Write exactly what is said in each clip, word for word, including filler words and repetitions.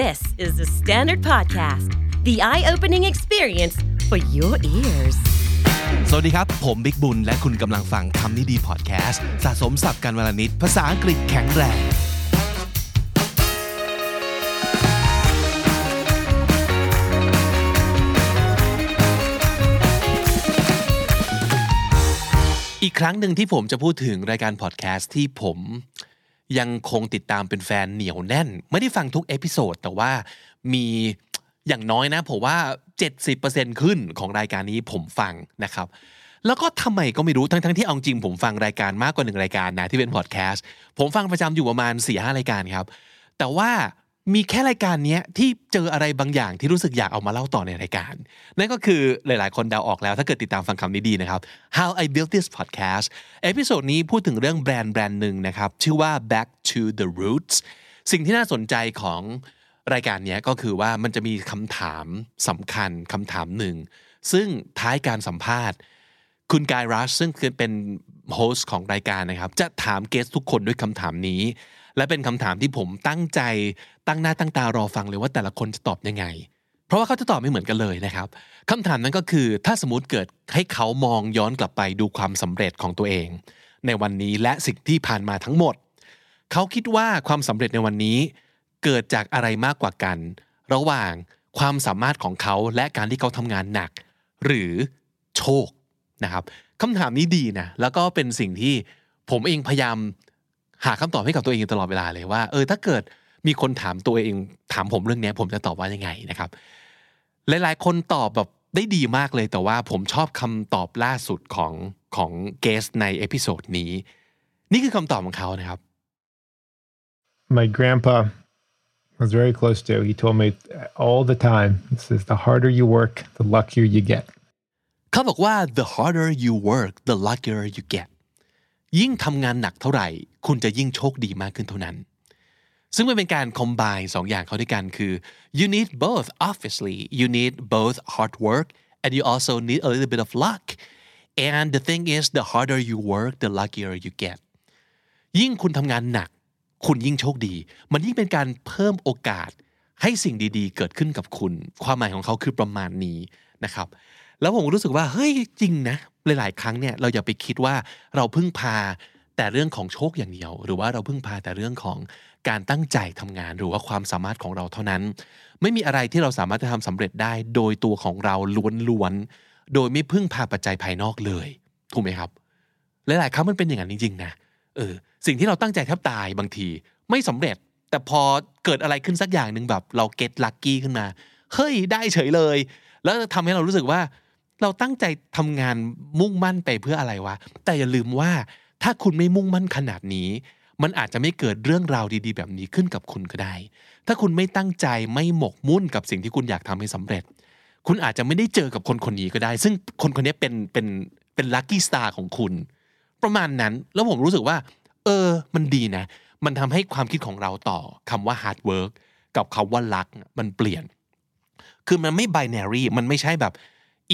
This is the Standard Podcast, the eye-opening experience for your ears. สวัสดีครับผมบิ๊กบุญและคุณกำลังฟังคำนี้ดีพอดแคสต์สะสมศัพท์กันวันละนิดภาษาอังกฤษแข็งแรงอีกครั้งหนึ่งที่ผมจะพูดถึงรายการพอดแคสต์ที่ผมยังคงติดตามเป็นแฟนเหนียวแน่นไม่ได้ฟังทุกเอพิโซดแต่ว่ามีอย่างน้อยนะผมว่า เจ็ดสิบเปอร์เซ็นต์ ขึ้นของรายการนี้ผมฟังนะครับแล้วก็ทำไมก็ไม่รู้ทั้งๆที่เอาจริงผมฟังรายการมากกว่าหนึ่งรายการนะที่เป็นพอดแคสต์ผมฟังประจำอยู่ประมาณ สี่ห้ารายการครับแต่ว่ามีแค่รายการนี้ที่เจออะไรบางอย่างที่รู้สึกอยากเอามาเล่าต่อในรายการนั่นก็คือหลายๆคนเดาออกแล้วถ้าเกิดติดตามฟังคำนี้ดีนะครับ How I Built This Podcast เอพิโซดนี้พูดถึงเรื่องแบรนด์แบรนด์หนึ่งนะครับชื่อว่า Back to the Roots สิ่งที่น่าสนใจของรายการนี้ก็คือว่ามันจะมีคำถามสำคัญคำถามหนึ่งซึ่งท้ายการสัมภาษณ์คุณกายรัชซึ่งเป็นโฮสต์ของรายการนะครับจะถามเกสทุกคนด้วยคำถามนี้และเป็นคำถามที่ผมตั้งใจตั้งหน้าตั้งตารอฟังเลยว่าแต่ละคนจะตอบยังไงเพราะว่าเขาจะตอบไม่เหมือนกันเลยนะครับคำถามนั้นก็คือถ้าสมมติเกิดให้เขามองย้อนกลับไปดูความสำเร็จของตัวเองในวันนี้และสิ่งที่ผ่านมาทั้งหมดเขาคิดว่าความสำเร็จในวันนี้เกิดจากอะไรมากกว่ากันระหว่างความสามารถของเขาและการที่เขาทำงานหนักหรือโชคนะครับคำถามนี้ดีนะแล้วก็เป็นสิ่งที่ผมเองพยายามหาคำตอบให้กับตัวเองตลอดเวลาเลยว่าเออถ้าเกิดมีคนถามตัวเองถามผมเรื่องนี้ผมจะตอบว่ายังไงนะครับหลายๆคนตอบแบบได้ดีมากเลยแต่ว่าผมชอบคำตอบล่าสุดของของเกสในเอพิโซดนี้นี่คือคำตอบของเขานะครับ My grandpa was very close to he told me all the time he says the harder you work the luckier you get เขาบอกว่า the harder you work the luckier you getยิ่งทำงานหนักเท่าไหร่คุณจะยิ่งโชคดีมากขึ้นเท่านั้นซึ่งมันเป็นการ combine สองอย่างเข้าด้วยกันคือ you need both obviously you need both hard work and you also need a little bit of luck and the thing is the harder you work the luckier you get ยิ่งคุณทำงานหนักคุณยิ่งโชคดีมันยิ่งเป็นการเพิ่มโอกาสให้สิ่งดีๆเกิดขึ้นกับคุณความหมายของเขาคือประมาณนี้นะครับแล้วผมรู้สึกว่าเฮ้ยจริงนะหลายๆครั้งเนี่ยเราอย่าไปคิดว่าเราพึ่งพาแต่เรื่องของโชคอย่างเดียวหรือว่าเราพึ่งพาแต่เรื่องของการตั้งใจทำงานหรือว่าความสามารถของเราเท่านั้นไม่มีอะไรที่เราสามารถจะทำสำเร็จได้โดยตัวของเราล้วนๆโดยไม่พึ่งพาปัจจัยภายนอกเลยถูกไหมครับหลายๆครั้งมันเป็นอย่างนั้นจริงๆนะเออสิ่งที่เราตั้งใจแทบตายบางทีไม่สำเร็จแต่พอเกิดอะไรขึ้นสักอย่างนึงแบบเราเก็ตลัคกี้ขึ้นมาเฮ้ยได้เฉยเลยแล้วทำให้เรารู้สึกว่าเราตั้งใจทำงานมุ่งมั่นไปเพื่ออะไรวะแต่อย่าลืมว่าถ้าคุณไม่มุ่งมั่นขนาดนี้มันอาจจะไม่เกิดเรื่องราวดีๆแบบนี้ขึ้นกับคุณก็ได้ถ้าคุณไม่ตั้งใจไม่หมกมุ่นกับสิ่งที่คุณอยากทำให้สำเร็จคุณอาจจะไม่ได้เจอกับคนคนนี้ก็ได้ซึ่งคนคนนี้เป็นเป็นเป็นลัคกี้สตาร์ของคุณประมาณนั้นแล้วผมรู้สึกว่าเออมันดีนะมันทำให้ความคิดของเราต่อคำว่า hard work กับคำว่า luck มันเปลี่ยนคือมันไม่ binary มันไม่ใช่แบบ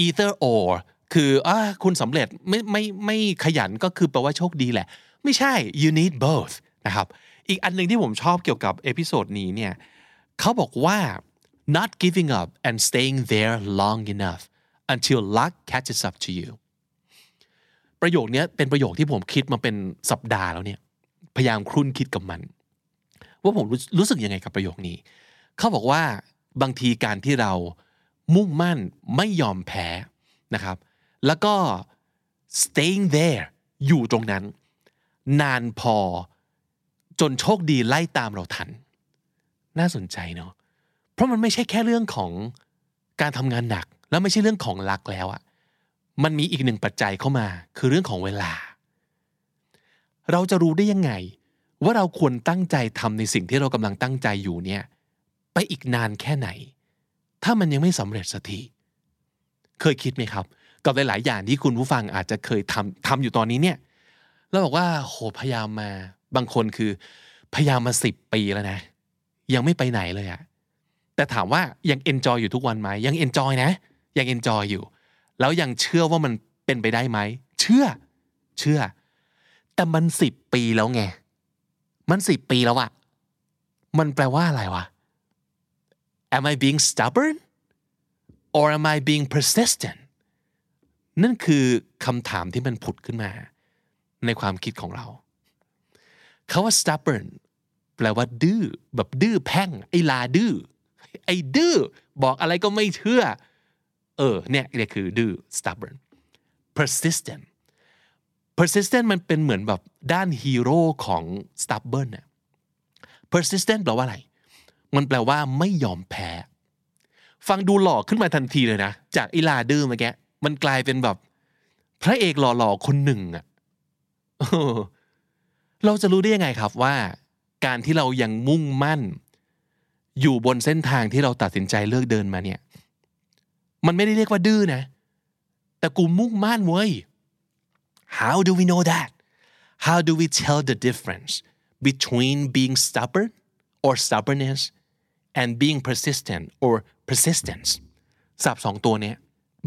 either or คืออ่าคุณสำเร็จไม่ไม่ไม่ขยันก็คือแปลว่าโชคดีแหละไม่ใช่ you need both นะครับอีกอันนึงที่ผมชอบเกี่ยวกับเอพิโซดนี้เนี่ยเขาบอกว่า not giving up and staying there long enough until luck catches up to you ประโยคนี้เป็นประโยคที่ผมคิดมาเป็นสัปดาห์แล้วเนี่ยพยายามครุ่นคิดกับมันว่าผมรู้สึกยังไงกับประโยคนี้เขาบอกว่าบางทีการที่เรามุ่งมั่นไม่ยอมแพ้นะครับแล้วก็ staying there อยู่ตรงนั้นนานพอจนโชคดีไล่ตามเราทันน่าสนใจเนาะเพราะมันไม่ใช่แค่เรื่องของการทำงานหนักแล้วไม่ใช่เรื่องของลักแล้วอะมันมีอีกหนึ่งปัจจัยเข้ามาคือเรื่องของเวลาเราจะรู้ได้ยังไงว่าเราควรตั้งใจทำในสิ่งที่เรากำลังตั้งใจอยู่เนี่ยไปอีกนานแค่ไหนถ้ามันยังไม่สำเร็จสักทีเคยคิดไหมครับกับหลายๆอย่างที่คุณผู้ฟังอาจจะเคยทำทำอยู่ตอนนี้เนี่ยแล้วบอกว่าโหพยายามมาบางคนคือพยายามมาสิบปีแล้วนะยังไม่ไปไหนเลยอะแต่ถามว่ายังเอนจอยอยู่ทุกวันไหมยังเอนจอยนะยังเอนจอยอยู่แล้วยังเชื่อว่ามันเป็นไปได้ไหมเชื่อเชื่อแต่มันสิบปีแล้วไงมันสิบปีแล้วอะมันแปลว่าอะไรวะ am I being stubborn or am I being persistent นั่นคือคำถามที่มันผุดขึ้นมาในความคิดของเราเขาว่า stubborn แปลว่าดื้อแบบดื้อแพ่งไอ้ลาดื้อไอ้ดื้อบอกอะไรก็ไม่เชื่อเออเนี่ยเนี่ยคือดื้อ stubborn persistent persistent มันเป็นเหมือนแบบด้านฮีโร่ของ stubborn น่ะ persistent แปลว่าอะไรมันแปลว่าไม่ยอมแพ้ฟังดูหล่อขึ้นมาทันทีเลยนะจากไอ้ลาดื้อเมื่อกี้มันกลายเป็นแบบพระเอกหล่อๆคนหนึ่งอ่ะเราจะรู้ได้ยังไงครับว่าการที่เรายังมุ่งมั่นอยู่บนเส้นทางที่เราตัดสินใจเลือกเดินมาเนี่ยมันไม่ได้เรียกว่าดื้อนะแต่กูมุ่งมั่นเว้ย How do we know that? How do we tell the difference between being stubborn or stubbornness and being persistent or persistence ศัพท์สองตัวเนี้ย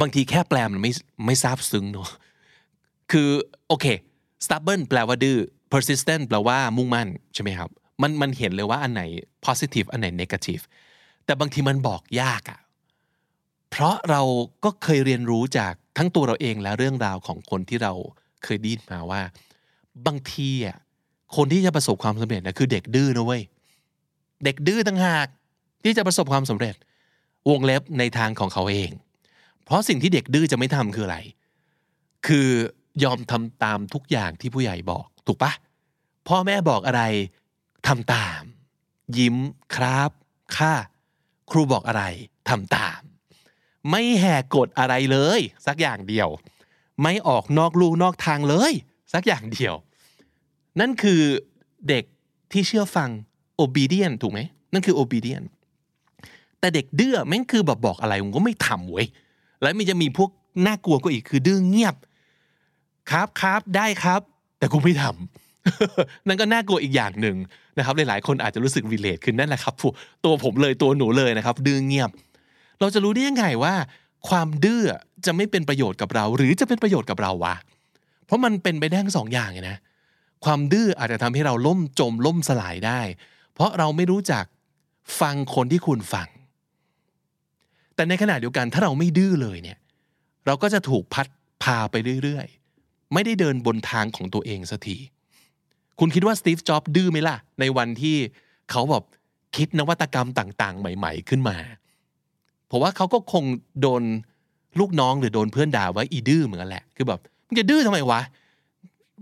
บางทีแค่แปลมันไม่ไม่ซาบซึ้งเนอะคือโอเค stubborn แปลว่าดื้อ persistent แปลว่ามุ่งมั่นใช่ไหมครับมันมันเห็นเลยว่าอันไหน positive อันไหน negative แต่บางทีมันบอกยากอ่ะเพราะเราก็เคยเรียนรู้จากทั้งตัวเราเองและเรื่องราวของคนที่เราเคยได้ยินมาว่าบางทีอ่ะคนที่จะประสบความสำเร็จนะคือเด็กดื้อนะเว้ยเด็กดื้อต่างหากที่จะประสบความสำเร็จวงเล็บในทางของเขาเองเพราะสิ่งที่เด็กดื้อจะไม่ทำคืออะไรคือยอมทำตามทุกอย่างที่ผู้ใหญ่บอกถูกปะพ่อแม่บอกอะไรทำตามยิ้มครับค่ะครูบอกอะไรทำตามไม่แหกกฎอะไรเลยสักอย่างเดียวไม่ออกนอกลู่นอกทางเลยสักอย่างเดียวนั่นคือเด็กที่เชื่อฟัง obedient ถูกไหมนั่นคือ obedient แต่เด็กดื้อแม่งคือแบบบอกอะไรมันก็ไม่ทำเว้ยแล้วมันจะมีพวกน่ากลัวกว่าอีกคือดื้อเงียบครับครับได้ครับแต่กูไม่ทำนั่นก็น่ากลัวอีกอย่างหนึ่งนะครับหลายๆคนอาจจะรู้สึก relate ขึ้นนั่นแหละครับตัวผมเลยตัวหนูเลยนะครับดื้อเงียบเราจะรู้ได้ยังไงว่าความดื้อจะไม่เป็นประโยชน์กับเราหรือจะเป็นประโยชน์กับเราวะเพราะมันเป็นไปได้ทั้งสองอย่างไงนะความดื้ออาจจะทำให้เราล่มจมล่มสลายได้เพราะเราไม่รู้จักฟังคนที่คุณฟังแต่ในขณะเดียวกันถ้าเราไม่ดื้อเลยเนี่ยเราก็จะถูกพัดพาไปเรื่อยๆไม่ได้เดินบนทางของตัวเองสักทีคุณคิดว่าสตีฟจ็อบส์ดื้อไหมล่ะในวันที่เขาแบบคิดนวัตกรรมต่างๆใหม่ๆขึ้นมาผมว่าเขาก็คงโดนลูกน้องหรือโดนเพื่อนด่าว่าอีดื้อเหมือนกันแหละคือแบบมึงจะดื้อทำไมวะ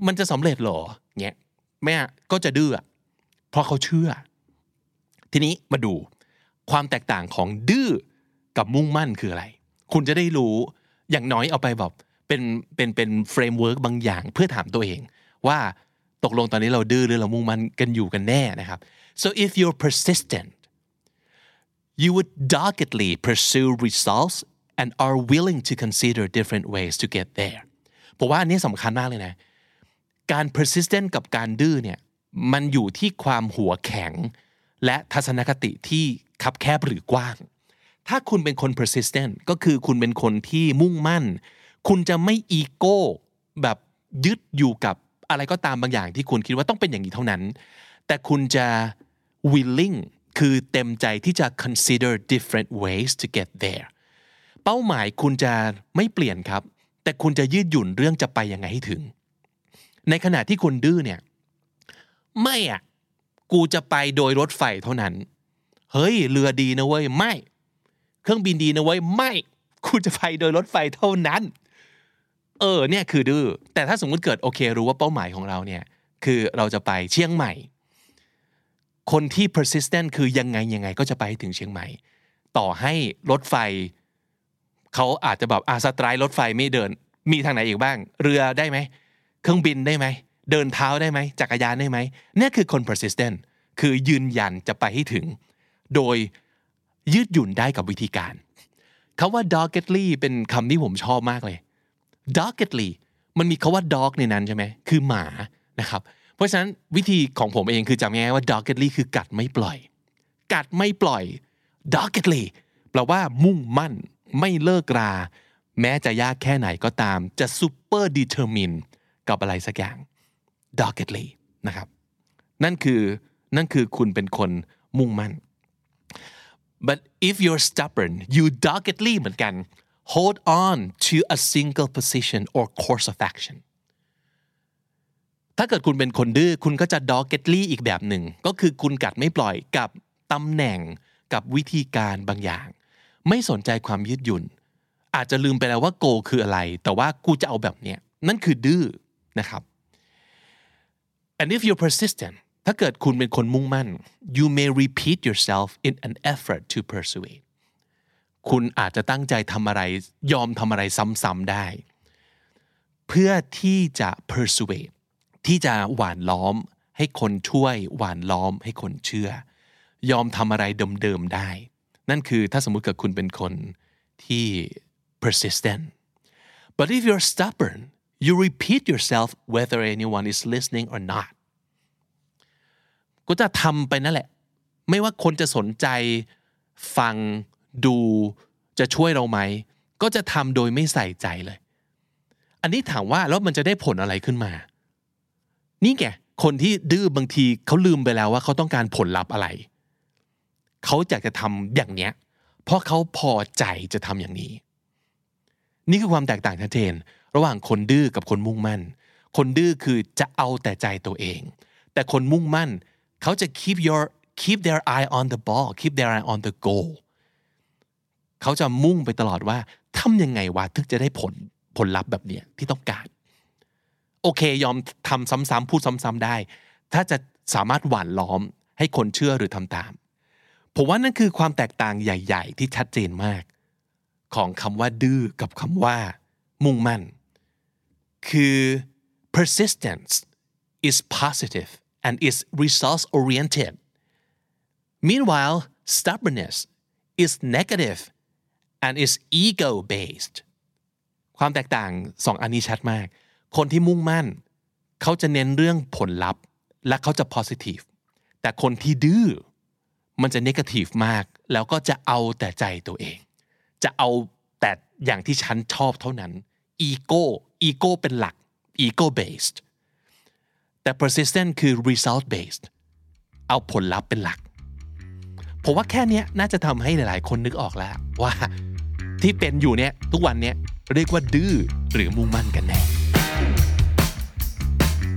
มันจะสำเร็จหรอเงี้ยแม่ก็จะดื้อเพราะเขาเชื่อทีนี้มาดูความแตกต่างของดื้อกับมุ่งมั่นคืออะไรคุณจะได้รู้อย่างน้อยเอาไปแบบเป็นเป็นเป็นเฟรมเวิร์กบางอย่างเพื่อถามตัวเองว่าตกลงตอนนี้เราดื้อหรือเรามุ่งมั่นกันอยู่กันแน่นะครับ so if you're persistent you would doggedly pursue results and are willing to consider different ways to get there ผมว่าอันนี้สำคัญมากเลยนะการ persistent กับการดื้อเนี่ยมันอยู่ที่ความหัวแข็งและทัศนคติที่คับแคบหรือกว้างถ้าคุณเป็นคน persistent ก็คือคุณเป็นคนที่มุ่งมั่นคุณจะไม่อีโก้แบบยึดอยู่กับอะไรก็ตามบางอย่างที่คุณคิดว่าต้องเป็นอย่างนี้เท่านั้นแต่คุณจะ willing คือเต็มใจที่จะ consider different ways to get there เป้าหมายคุณจะไม่เปลี่ยนครับแต่คุณจะยืดหยุ่นเรื่องจะไปยังไงให้ถึงในขณะที่คนดื้อเนี่ยไม่อ่ะกูจะไปโดยรถไฟเท่านั้นเฮ้ยเรือดีนะเว้ยไม่เครื่องบินดีนะเว้ยไม่กูจะไปโดยรถไฟเท่านั้นเออเนี่ยคือดื้อแต่ถ้าสมมุติเกิดโอเครู้ว่าเป้าหมายของเราเนี่ยคือเราจะไปเชียงใหม่คนที่ persistent คือยังไงยังไงก็จะไปถึงเชียงใหม่ต่อให้รถไฟเขาอาจจะแบบอาสไตร์รถไฟไม่เดินมีทางไหนอีกบ้างเรือได้ไหมเครื่องบินได้ไหมเดินเท้าได้ไหมจักรยานได้ไหมเนี่ยคือคน persistent คือยืนยันจะไปให้ถึงโดยยืดหยุ่นได้กับวิธีการคำว่า doggedly เป็นคำที่ผมชอบมากเลย doggedly มันมีคำว่า dog ในนั้นใช่ไหมคือหมานะครับเพราะฉะนั้นวิธีของผมเองคือจำง่ายว่า doggedly คือกัดไม่ปล่อยกัดไม่ปล่อย doggedly แปลว่ามุ่งมั่นไม่เลิกราแม้จะยากแค่ไหนก็ตามจะ super determined กับอะไรสักอย่าง doggedly นะครับนั่นคือนั่นคือคุณเป็นคนมุ่งมั่น but if you're stubborn you doggedly เหมือนกัน hold on to a single position or course of action ถ้าเกิดคุณเป็นคนดื้อคุณก็จะ doggedly อีกแบบหนึ่งก็คือคุณกัดไม่ปล่อยกับตำแหน่งกับวิธีการบางอย่างไม่สนใจความยืดหยุ่นอาจจะลืมไปแล้วว่าโกคืออะไรแต่ว่ากูจะเอาแบบเนี้ยนั่นคือดื้อนะครับ and if you're persistent ถ้าเกิดคุณเป็นคนมุ่งมั่น you may repeat yourself in an effort to persuade คุณอาจจะตั้งใจทำอะไรยอมทำอะไรซ้ำๆได้เพื่อที่จะ persuade ที่จะหว่านล้อมให้คนช่วยหว่านล้อมให้คนเชื่อยอมทำอะไรเดิมๆได้นั่นคือถ้าสมมุติเกิดคุณเป็นคนที่ persistent but if you're stubborn you repeat yourself whether anyone is listening or not ก็จะทำไปนั่นแหละไม่ว่าคนจะสนใจฟังดูจะช่วยเราไหมก็จะทำโดยไม่ใส่ใจเลยอันนี้ถามว่าแล้วมันจะได้ผลอะไรขึ้นมานี่แกคนที่ดื้อบางทีเขาลืมไปแล้วว่าเขาต้องการผลลัพธ์อะไรเขาอยากจะทำอย่างเนี้ยเพราะเขาพอใจจะทำอย่างนี้นี่คือความแตกต่างชัดเจนระหว่างคนดื้อกับคนมุ่งมั่นคนดื้อคือจะเอาแต่ใจตัวเองแต่คนมุ่งมั่นเขาจะ keep your keep their eye on the ball keep their eye on the goal เขาจะมุ่งไปตลอดว่าทำยังไงวะถึงจะได้ผลผลลัพธ์แบบเนี้ยที่ต้องการโอเคยอมทำซ้ำๆพูดซ้ำๆได้ถ้าจะสามารถหว่านล้อมให้คนเชื่อหรือทำตามผมว่านั่นคือความแตกต่างใหญ่ๆที่ชัดเจนมากของคำว่าดื้อกับคำว่ามุ่งมั่นคือ persistence is positive and is results oriented meanwhile stubbornness is negative and is ego based ความแตกต่างสองอันนี้ชัดมากคนที่มุ่งมั่นเขาจะเน้นเรื่องผลลัพธ์และเขาจะ positive แต่คนที่ดื้อมันจะ negative มากแล้วก็จะเอาแต่ใจตัวเองจะเอาแต่อย่างที่ฉันชอบเท่านั้น ego ego เป็นหลัก ego based แต่ persistent คือ result based เอาผลลัพธ์เป็นหลักผมว่าแค่นี้น่าจะทำให้หลายๆคนนึกออกแล้วว่าที่เป็นอยู่เนี่ยทุกวันเนี่ยเรียกว่าดื้อหรือมุ่งมั่นกันแน่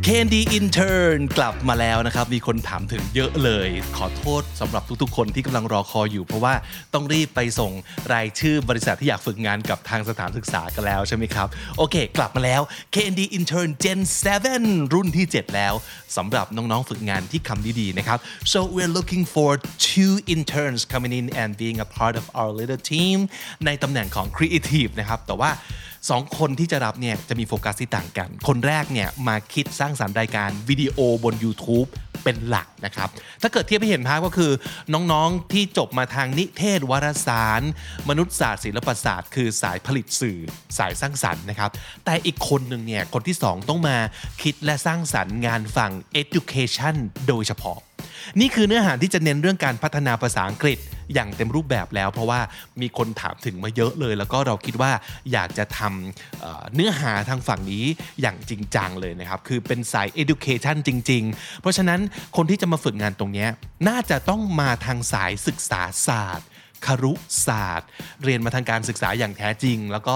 เค เอ็น ดี Intern กลับมาแล้วนะครับมีคนถามถึงเยอะเลยขอโทษสำหรับทุกๆคนที่กำลังรอคอยอยู่เพราะว่าต้องรีบไปส่งรายชื่อบริษัทที่อยากฝึกงานกับทางสถานศึกษากันแล้วใช่ไหมครับโอเคกลับมาแล้ว เค เอ็น ดี Intern Gen เซเว่น รุ่นที่เจ็ดแล้วสำหรับน้องๆฝึกงานที่คำดีๆนะครับ so we're looking for two interns coming in and being a part of our little team ในตำแหน่งของ Creative นะครับแต่ว่าสองคนที่จะรับเนี่ยจะมีโฟกัสที่ต่างกันคนแรกเนี่ยมาคิดสร้างสรรค์รายการวิดีโอบน YouTube เป็นหลักนะครับถ้าเกิดเทียบให้เห็นภาพก็คือน้องๆที่จบมาทางนิเทศวารสารมนุษยศาสตร์ศิลปศาสตร์คือสายผลิตสื่อสายสร้างสรรค์นะครับแต่อีกคนหนึ่งเนี่ยคนที่สองต้องมาคิดและสร้างสรรค์งานฝั่ง Education โดยเฉพาะนี่คือเนื้อหาที่จะเน้นเรื่องการพัฒนาภาษาอังกฤษอย่างเต็มรูปแบบแล้วเพราะว่ามีคนถามถึงมาเยอะเลยแล้วก็เราคิดว่าอยากจะทำเอ่อเนื้อหาทางฝั่งนี้อย่างจริงจังเลยนะครับคือเป็นสาย education จริงๆเพราะฉะนั้นคนที่จะมาฝึกงานตรงนี้น่าจะต้องมาทางสายศึกษาศาสตร์ครุศาสตร์เรียนมาทางการศึกษาอย่างแท้จริงแล้วก็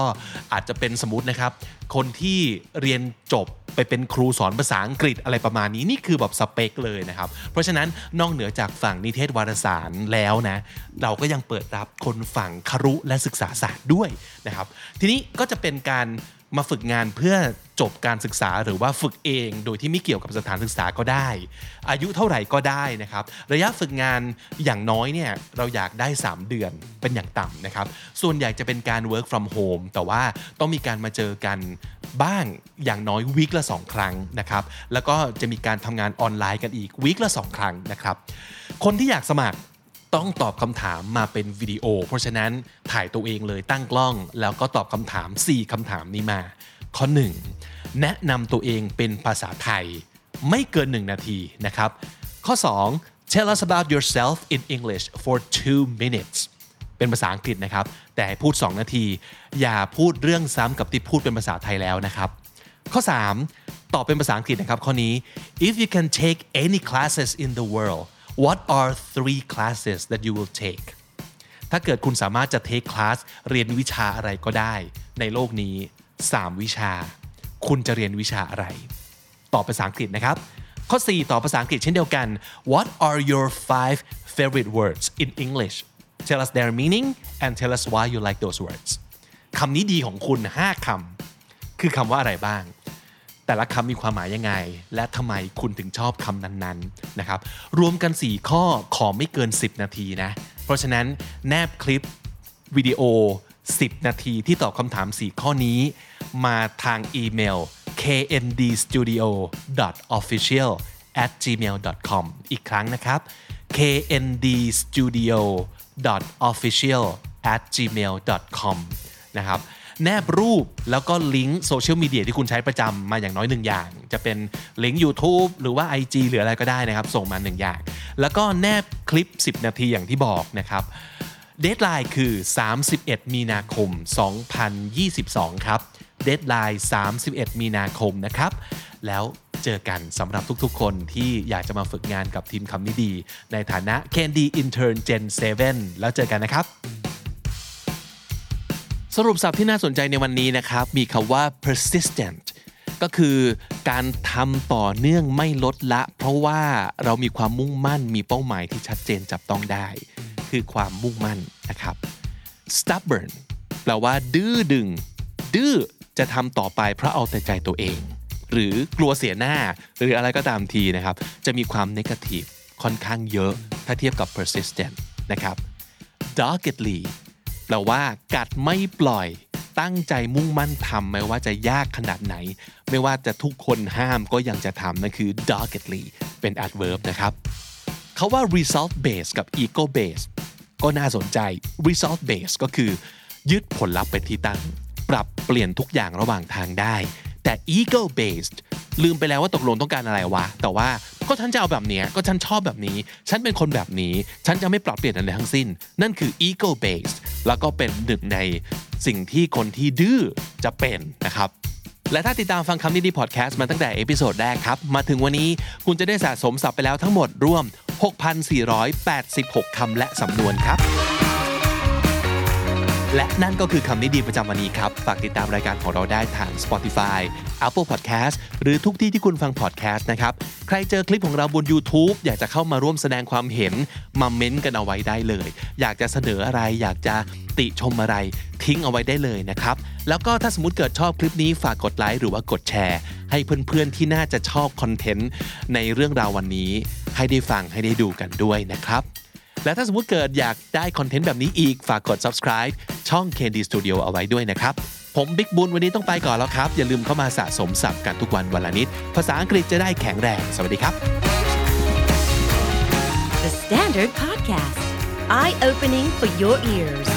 อาจจะเป็นสมมุตินะครับคนที่เรียนจบไปเป็นครูสอนภาษาอังกฤษอะไรประมาณนี้นี่คือแบบสเปคเลยนะครับเพราะฉะนั้นนอกเหนือจากฝั่งนิเทศวารสารแล้วนะเราก็ยังเปิดรับคนฝั่งครุและศึกษาศาสตร์ด้วยนะครับทีนี้ก็จะเป็นการมาฝึกงานเพื่อจบการศึกษาหรือว่าฝึกเองโดยที่ไม่เกี่ยวกับสถานศึกษาก็ได้อายุเท่าไหร่ก็ได้นะครับระยะฝึกงานอย่างน้อยเนี่ยเราอยากได้สามเดือนเป็นอย่างต่ำนะครับส่วนใหญ่จะเป็นการ work from home แต่ว่าต้องมีการมาเจอกันบ้างอย่างน้อยวีคละสองครั้งนะครับแล้วก็จะมีการทำงานออนไลน์กันอีกวีคละสองครั้งนะครับคนที่อยากสมัครต้องตอบคำถามมาเป็นวิดีโอเพราะฉะนั้นถ่ายตัวเองเลยตั้งกล้องแล้วก็ตอบคำถามสี่คำถามนี้มาข้อหนึ่งแนะนำตัวเองเป็นภาษาไทยไม่เกินหนึ่งนาทีนะครับข้อสอง Tell us about yourself in English for two minutes เป็นภาษาอังกฤษนะครับแต่ให้พูดสองนาทีอย่าพูดเรื่องซ้ำกับที่พูดเป็นภาษาไทยแล้วนะครับข้อสามตอบเป็นภาษาอังกฤษนะครับข้อนี้ If you can take any classes in the world What are three classes that you will take ถ้าเกิดคุณสามารถจะเทคคลาสเรียนวิชาอะไรก็ได้ในโลกนี้สามวิชาคุณจะเรียนวิชาอะไรตอบภาษาอังกฤษนะครับข้อสี่ตอบภาษาอังกฤษเช่นเดียวกัน What are your five favorite words in English Tell us their meaning and tell us why you like those words คำนี้ดีของคุณห้าคำคือคำว่าอะไรบ้างแต่ละคำมีความหมายยังไงและทำไมคุณถึงชอบคำนั้นๆนะครับรวมกันสี่ข้อขอไม่เกินสิบนาทีนะเพราะฉะนั้นแนบคลิปวิดีโอสิบนาทีที่ตอบคำถามสี่ข้อนี้มาทางอีเมล k n d studio dot official at gmail dot com อีกครั้งนะครับ k n d studio dot official at gmail dot com นะครับแนบรูปแล้วก็ลิงก์โซเชียลมีเดียที่คุณใช้ประจำมาอย่างน้อยหนึ่งอย่างจะเป็นลิงก์ YouTube หรือว่า ไอ จี หรืออะไรก็ได้นะครับส่งมาหนึ่งอย่างแล้วก็แนบคลิปสิบนาทีอย่างที่บอกนะครับเดดไลน์คือสามสิบเอ็ดมีนาคมสองพันยี่สิบสองครับเดดไลน์สามสิบเอ็ดมีนาคมนะครับแล้วเจอกันสำหรับทุกๆคนที่อยากจะมาฝึกงานกับทีมคำนี้ดีในฐานะ เค เอ็น ดี Intern Gen เซเว่นแล้วเจอกันนะครับสรุปศัพท์ที่น่าสนใจในวันนี้นะครับมีคำว่า persistent ก็คือการทำต่อเนื่องไม่ลดละเพราะว่าเรามีความมุ่งมั่นมีเป้าหมายที่ชัดเจนจับต้องได้คือความมุ่งมั่นนะครับ stubborn แปลว่าดื้อดึงดื้อจะทำต่อไปเพราะเอาแต่ใจตัวเองหรือกลัวเสียหน้าหรืออะไรก็ตามทีนะครับจะมีความ negative ค่อนข้างเยอะถ้าเทียบกับ persistent นะครับ doggedlyแปลว่ากัดไม่ปล่อยตั้งใจมุ่งมั่นทำไม่ว่าจะยากขนาดไหนไม่ว่าจะทุกคนห้ามก็ยังจะทำนั่นคือ doggedly เป็น adverb นะครับคำว่า result based กับ ego based ก็น่าสนใจ result based ก็คือยึดผลลัพธ์เป็นที่ตั้งปรับเปลี่ยนทุกอย่างระหว่างทางได้แต่ ego based ลืมไปแล้วว่าตกลงต้องการอะไรวะแต่ว่าก็ฉันจะเอาแบบนี้ก็ฉันชอบแบบนี้ฉันเป็นคนแบบนี้ฉันจะไม่ปรับเปลี่ยนอะไรทั้งสิ้นนั่นคือ ego basedแล้วก็เป็นหนึ่งในสิ่งที่คนที่ดื้อจะเป็นนะครับและถ้าติดตามฟังคำนี้ดีพอดแคสต์มาตั้งแต่เอพิโซดแรกครับมาถึงวันนี้คุณจะได้สะสมศัพท์ไปแล้วทั้งหมดรวม หกพันสี่ร้อยแปดสิบหก คำและสำนวนครับและนั่นก็คือคำนี้ดีประจำวันนี้ครับฝากติดตามรายการของเราได้ทาง Spotify Apple Podcast หรือทุกที่ที่คุณฟัง podcast นะครับใครเจอคลิปของเราบน YouTube อยากจะเข้ามาร่วมแสดงความเห็นมาเม้นต์กันเอาไว้ได้เลยอยากจะเสนออะไรอยากจะติชมอะไรทิ้งเอาไว้ได้เลยนะครับแล้วก็ถ้าสมมุติเกิดชอบคลิปนี้ฝากกดไลค์หรือว่ากดแชร์ให้เพื่อนๆที่น่าจะชอบคอนเทนต์ในเรื่องราววันนี้ให้ได้ฟังให้ได้ดูกันด้วยนะครับและถ้าสมมุติเกิดอยากได้คอนเทนต์แบบนี้อีกฝากกด Subscribe ช่อง เค เอ็น ดี Studio เอาไว้ด้วยนะครับผมบิ๊กบุญวันนี้ต้องไปก่อนแล้วครับอย่าลืมเข้ามาสะสมศัพท์กันทุกวันวันละนิดภาษาอังกฤษจะได้แข็งแรงสวัสดีครับ The Standard Podcast Eye Opening for Your Ears